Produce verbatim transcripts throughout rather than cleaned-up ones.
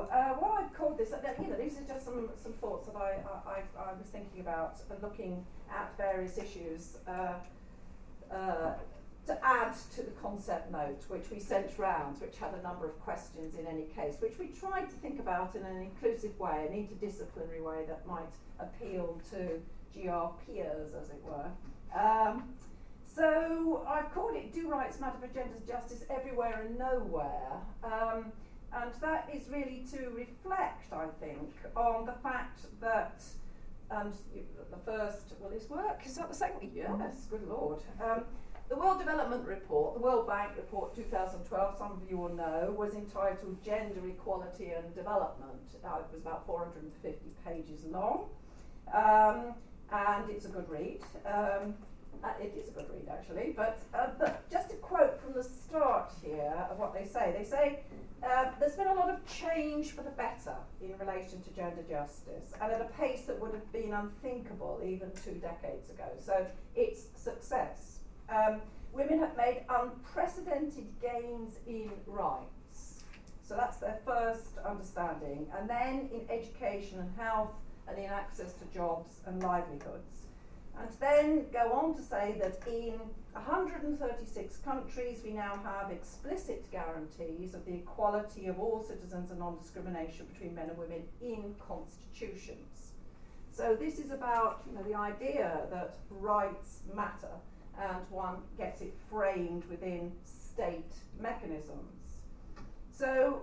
So uh, what I've called this, you know, these are just some, some thoughts that I, I, I was thinking about and looking at various issues uh, uh, to add to the concept note, which we sent round, which had a number of questions in any case, which we tried to think about in an inclusive way, an interdisciplinary way that might appeal to G R peers, as it were. Um, so I've called it Do Rights Matter for Gender Justice Everywhere and Nowhere. Um, and that is really to reflect, I think, on the fact that um, the first, well, it's work, is that the second? Yes, good Lord. Um, the World Development Report, the World Bank Report two thousand twelve, some of you will know, was entitled Gender Equality and Development. Uh, it was about four hundred fifty pages long. Um, and it's a good read. Um, Uh, it is a good read, actually, but, uh, but just a quote from the start here of what they say. They say, uh, there's been a lot of change for the better in relation to gender justice, and at a pace that would have been unthinkable even two decades ago. So it's success. Um, women have made unprecedented gains in rights. So that's their first understanding. And then in education and health, and in access to jobs and livelihoods. And then go on to say that in one hundred thirty-six countries we now have explicit guarantees of the equality of all citizens and non-discrimination between men and women in constitutions. So this is about, you know, the idea that rights matter, and one gets it framed within state mechanisms. So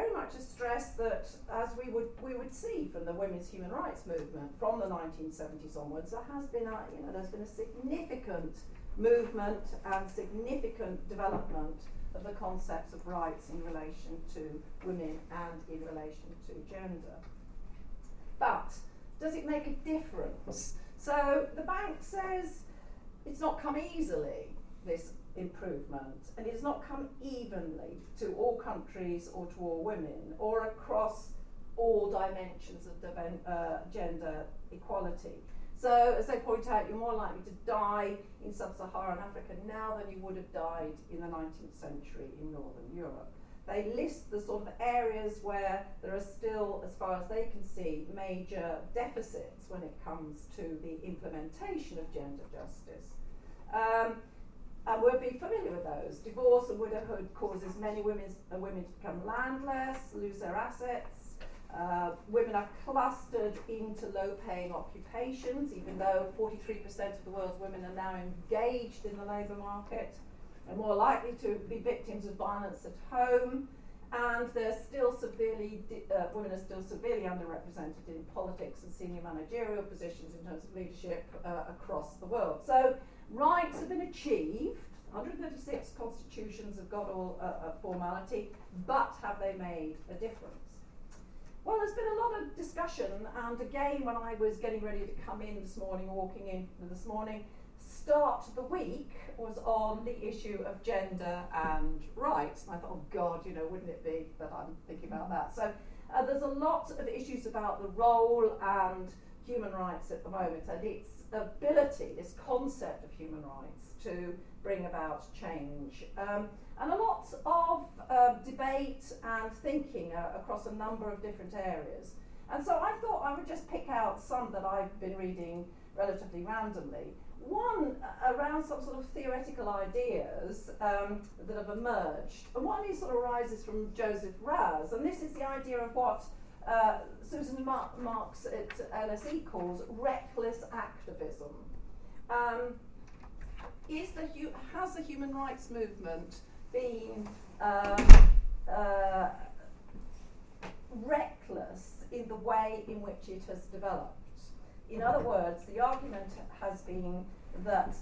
very much a stress that, as we would we would see from the women's human rights movement from the nineteen seventies onwards, there has been a, you know there's been a significant movement and significant development of the concepts of rights in relation to women and in relation to gender. But does it make a difference? So the bank says it's not come easily, this improvement, and it's not come evenly to all countries or to all women or across all dimensions of the, uh, gender equality. So as they point out, you're more likely to die in sub-Saharan Africa now than you would have died in the nineteenth century in Northern Europe. They list the sort of areas where there are still, as far as they can see, major deficits when it comes to the implementation of gender justice. Um, And we'll be familiar with those. Divorce and widowhood causes many women, uh, women to become landless, lose their assets. Uh, women are clustered into low-paying occupations, even though forty-three percent of the world's women are now engaged in the labour market. They're more likely to be victims of violence at home, and they're still severely uh, women are still severely underrepresented in politics and senior managerial positions in terms of leadership uh, across the world. So rights have been achieved, one hundred thirty-six constitutions have got all uh, uh, formality, but have they made a difference? Well, there's been a lot of discussion, and again, when I was getting ready to come in this morning, walking in this morning, start of the week was on the issue of gender and rights. And I thought, oh God, you know, wouldn't it be that I'm thinking about that? So uh, there's a lot of issues about the role and human rights at the moment, and its ability, this concept of human rights, to bring about change. Um, and a lot of uh, debate and thinking uh, across a number of different areas. And so I thought I would just pick out some that I've been reading relatively randomly. One around some sort of theoretical ideas um, that have emerged. And one is sort of arises from Joseph Raz, and this is the idea of what Uh, Susan Marks at L S E calls reckless activism. Um, is the hu has the human rights movement been um, uh, reckless in the way in which it has developed? In other words, the argument has been that,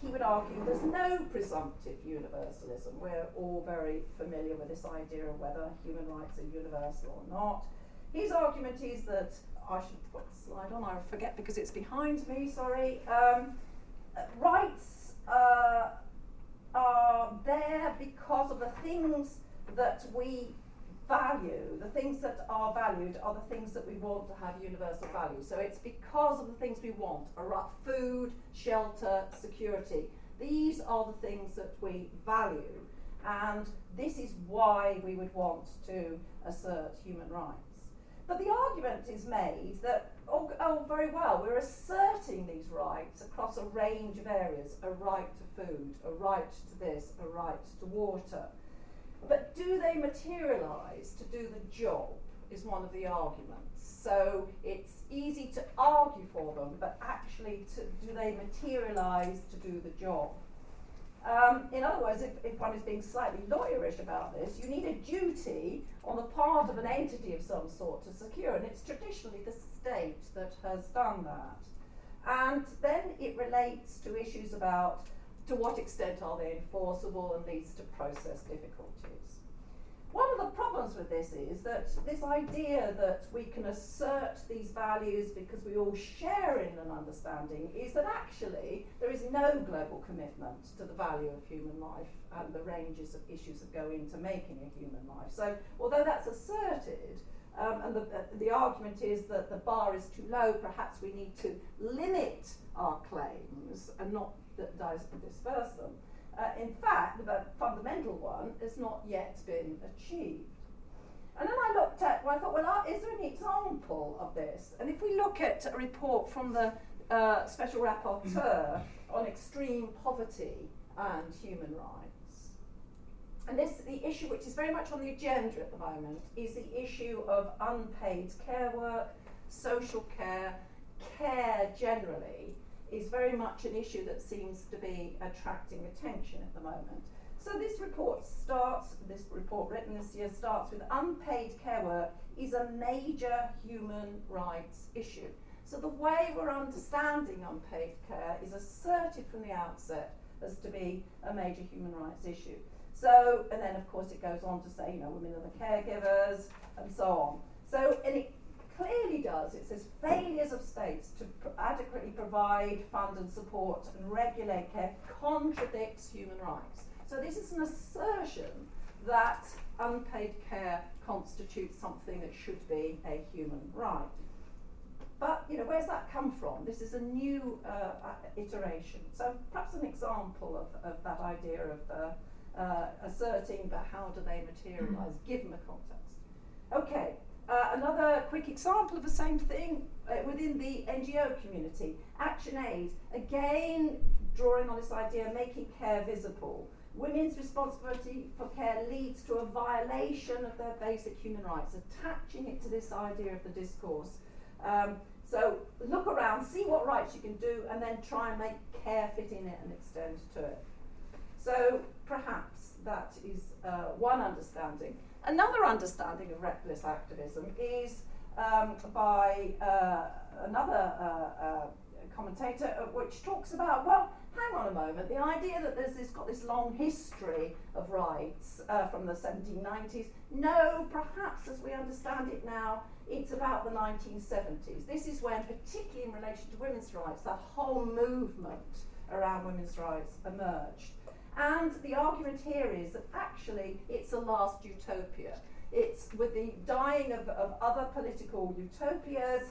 he would argue, there's no presumptive universalism. We're all very familiar with this idea of whether human rights are universal or not. His argument is that, I should put the slide on, I forget because it's behind me, sorry. Um, rights uh, are there because of the things that we value. The things that are valued are the things that we want to have universal value. So it's because of the things we want, food, shelter, security. These are the things that we value. And this is why we would want to assert human rights. But the argument is made that, oh, oh very well, we're asserting these rights across a range of areas, a right to food, a right to this, a right to water. But do they materialise to do the job is one of the arguments. So it's easy to argue for them, but actually to, do they materialise to do the job? Um, in other words, if, if one is being slightly lawyerish about this, you need a duty on the part of an entity of some sort to secure, and it's traditionally the state that has done that. And then it relates to issues about to what extent are they enforceable and leads to process difficulties. One of the problems with this is that this idea that we can assert these values because we all share in an understanding is that actually there is no global commitment to the value of human life and the ranges of issues that go into making a human life. So although that's asserted, um, and the, uh, the argument is that the bar is too low, perhaps we need to limit our claims and not disperse them. Uh, in fact, the fundamental one has not yet been achieved. And then I looked at, well, I thought, well, is there an example of this? And if we look at a report from the uh, Special Rapporteur on extreme poverty and human rights, and this, the issue which is very much on the agenda at the moment, is the issue of unpaid care work, social care, care generally, is very much an issue that seems to be attracting attention at the moment. So this report starts, this report written this year starts with unpaid care work is a major human rights issue. So the way we're understanding unpaid care is asserted from the outset as to be a major human rights issue. So, and then of course it goes on to say, you know, women are the caregivers and so on. So, and it clearly does. It says failures of states to pr adequately provide, fund and support and regulate care contradicts human rights. So this is an assertion that unpaid care constitutes something that should be a human right. But, you know, where's that come from? This is a new uh, iteration. So perhaps an example of, of that idea of uh, uh, asserting, but how do they materialise, given the context? Okay. Uh, another quick example of the same thing uh, within the N G O community, Action Aid, again drawing on this idea of making care visible. Women's responsibility for care leads to a violation of their basic human rights, attaching it to this idea of the discourse. Um, so look around, see what rights you can do, and then try and make care fit in it and extend to it. So perhaps that is uh, one understanding. Another understanding of reckless activism is um, by uh, another uh, uh, commentator, which talks about, well, hang on a moment, the idea that there's this, got this long history of rights uh, from the seventeen nineties, no, perhaps as we understand it now, it's about the nineteen seventies. This is when, particularly in relation to women's rights, that whole movement around women's rights emerged. And the argument here is that actually it's a last utopia. It's with the dying of, of other political utopias,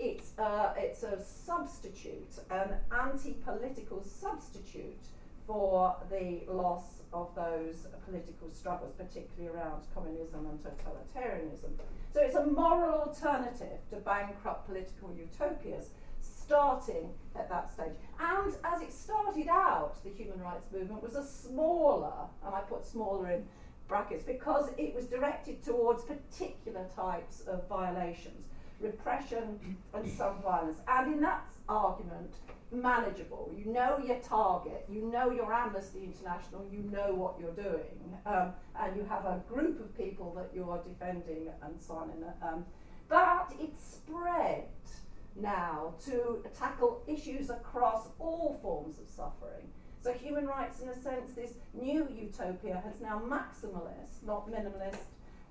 it's, uh, it's a substitute, an anti-political substitute for the loss of those political struggles, particularly around communism and totalitarianism. So it's a moral alternative to bankrupt political utopias, starting at that stage. And as it started out, the human rights movement was a smaller, and I put smaller in brackets, because it was directed towards particular types of violations, repression and some violence. And in that argument, manageable. You know your target, you know your Amnesty International, you know what you're doing, um, and you have a group of people that you are defending and so on. And, um, but it spread now to tackle issues across all forms of suffering. So human rights, in a sense, this new utopia has now maximalist, not minimalist,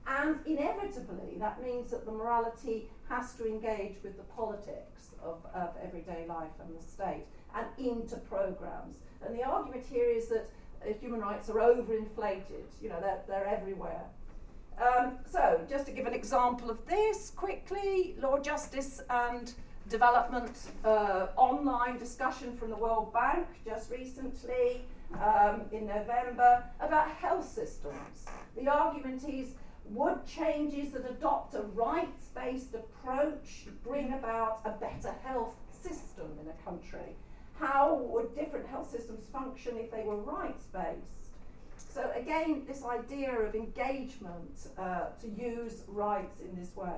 and inevitably that means that the morality has to engage with the politics of, of everyday life and the state, and into programs. And the argument here is that uh, human rights are overinflated, you know, they're, they're everywhere. Um, so, just to give an example of this quickly, Law, Justice and Development uh, online discussion from the World Bank just recently um, in November about health systems. The argument is, would changes that adopt a rights-based approach bring about a better health system in a country? How would different health systems function if they were rights-based? So again, this idea of engagement uh, to use rights in this way.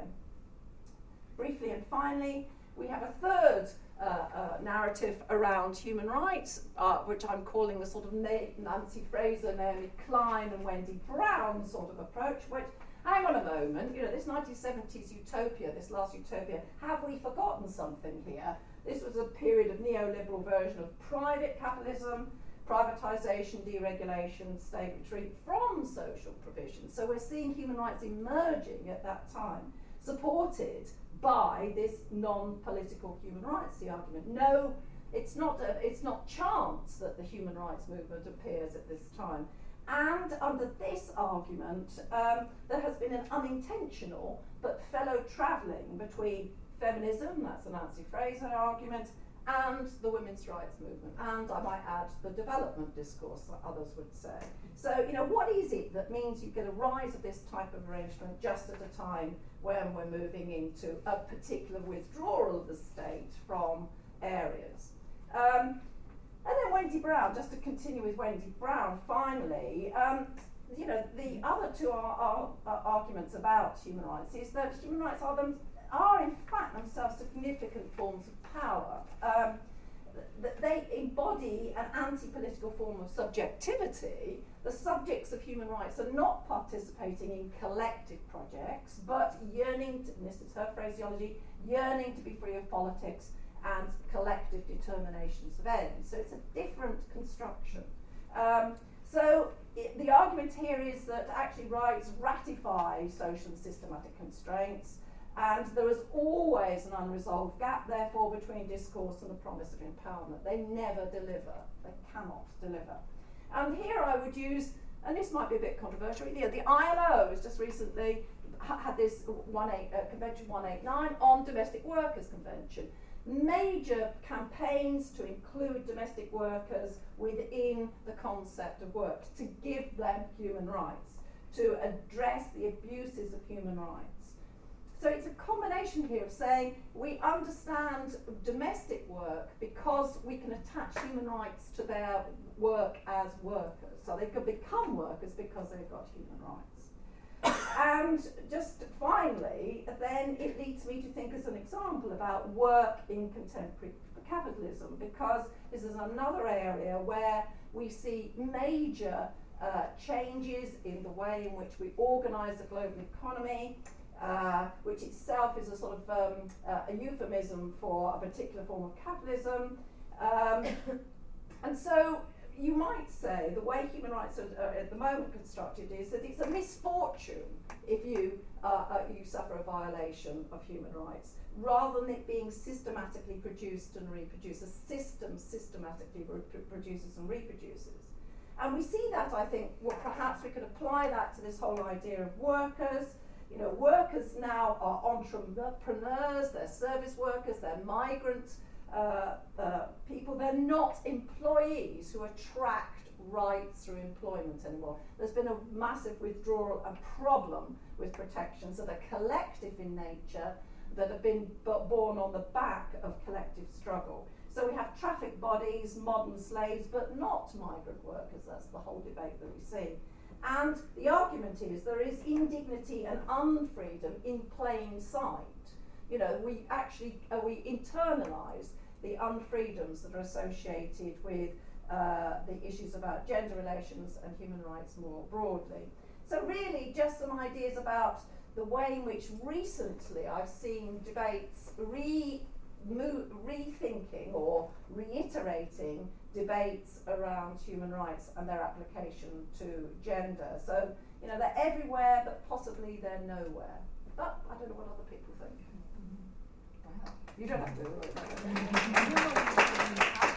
Briefly and finally, we have a third uh, uh, narrative around human rights, uh, which I'm calling the sort of Nancy Fraser, Naomi Klein, and Wendy Brown sort of approach, which, hang on a moment, you know, this nineteen seventies utopia, this last utopia, have we forgotten something here? This was a period of neoliberal version of private capitalism, privatization, deregulation, state retreat from social provision. So we're seeing human rights emerging at that time, supported by this non-political human rights, the argument. No, it's not, a, it's not chance that the human rights movement appears at this time. And under this argument, um, there has been an unintentional but fellow traveling between feminism, that's a Nancy Fraser argument, and the women's rights movement, and I might add the development discourse that others would say. So, you know, what is it that means you get a rise of this type of arrangement just at a time when we're moving into a particular withdrawal of the state from areas? Um, and then Wendy Brown, just to continue with Wendy Brown, finally, um, you know, the other two are, are, are arguments about human rights is that human rights are them. are in fact themselves significant forms of power. Um, th they embody an anti-political form of subjectivity. The subjects of human rights are not participating in collective projects, but yearning, to, and this is her phraseology, yearning to be free of politics and collective determinations of ends. So it's a different construction. Um, so it, the argument here is that actually rights ratify social and systematic constraints, and there is always an unresolved gap, therefore, between discourse and the promise of empowerment. They never deliver. They cannot deliver. And here I would use, and this might be a bit controversial, you know, the I L O has just recently had this Convention one eighty-nine on domestic workers convention. Major campaigns to include domestic workers within the concept of work, to give them human rights, to address the abuses of human rights. So it's a combination here of saying we understand domestic work because we can attach human rights to their work as workers. So they can become workers because they've got human rights. And just finally, then it leads me to think as an example about work in contemporary capitalism, because this is another area where we see major uh, changes in the way in which we organize the global economy, Uh, which itself is a sort of um, uh, a euphemism for a particular form of capitalism. Um, and so you might say the way human rights are, are at the moment constructed is that it's a misfortune if you, uh, uh, you suffer a violation of human rights, rather than it being systematically produced and reproduced. A system systematically produces and reproduces. And we see that, I think, well, perhaps we could apply that to this whole idea of workers. You know, workers now are entrepreneurs, they're service workers, they're migrant uh, uh, people. They're not employees who attract rights through employment anymore. There's been a massive withdrawal and problem with protections that are collective in nature, that have been born on the back of collective struggle. So we have traffic bodies, modern slaves, but not migrant workers. That's the whole debate that we see. And the argument is there is indignity and unfreedom in plain sight. You know, we actually, uh, we internalize the unfreedoms that are associated with uh, the issues about gender relations and human rights more broadly. So really just some ideas about the way in which recently I've seen debates re rethinking or reiterating debates around human rights and their application to gender. So, you know, they're everywhere, but possibly they're nowhere. But I don't know what other people think. Mm-hmm. Wow. You don't have to.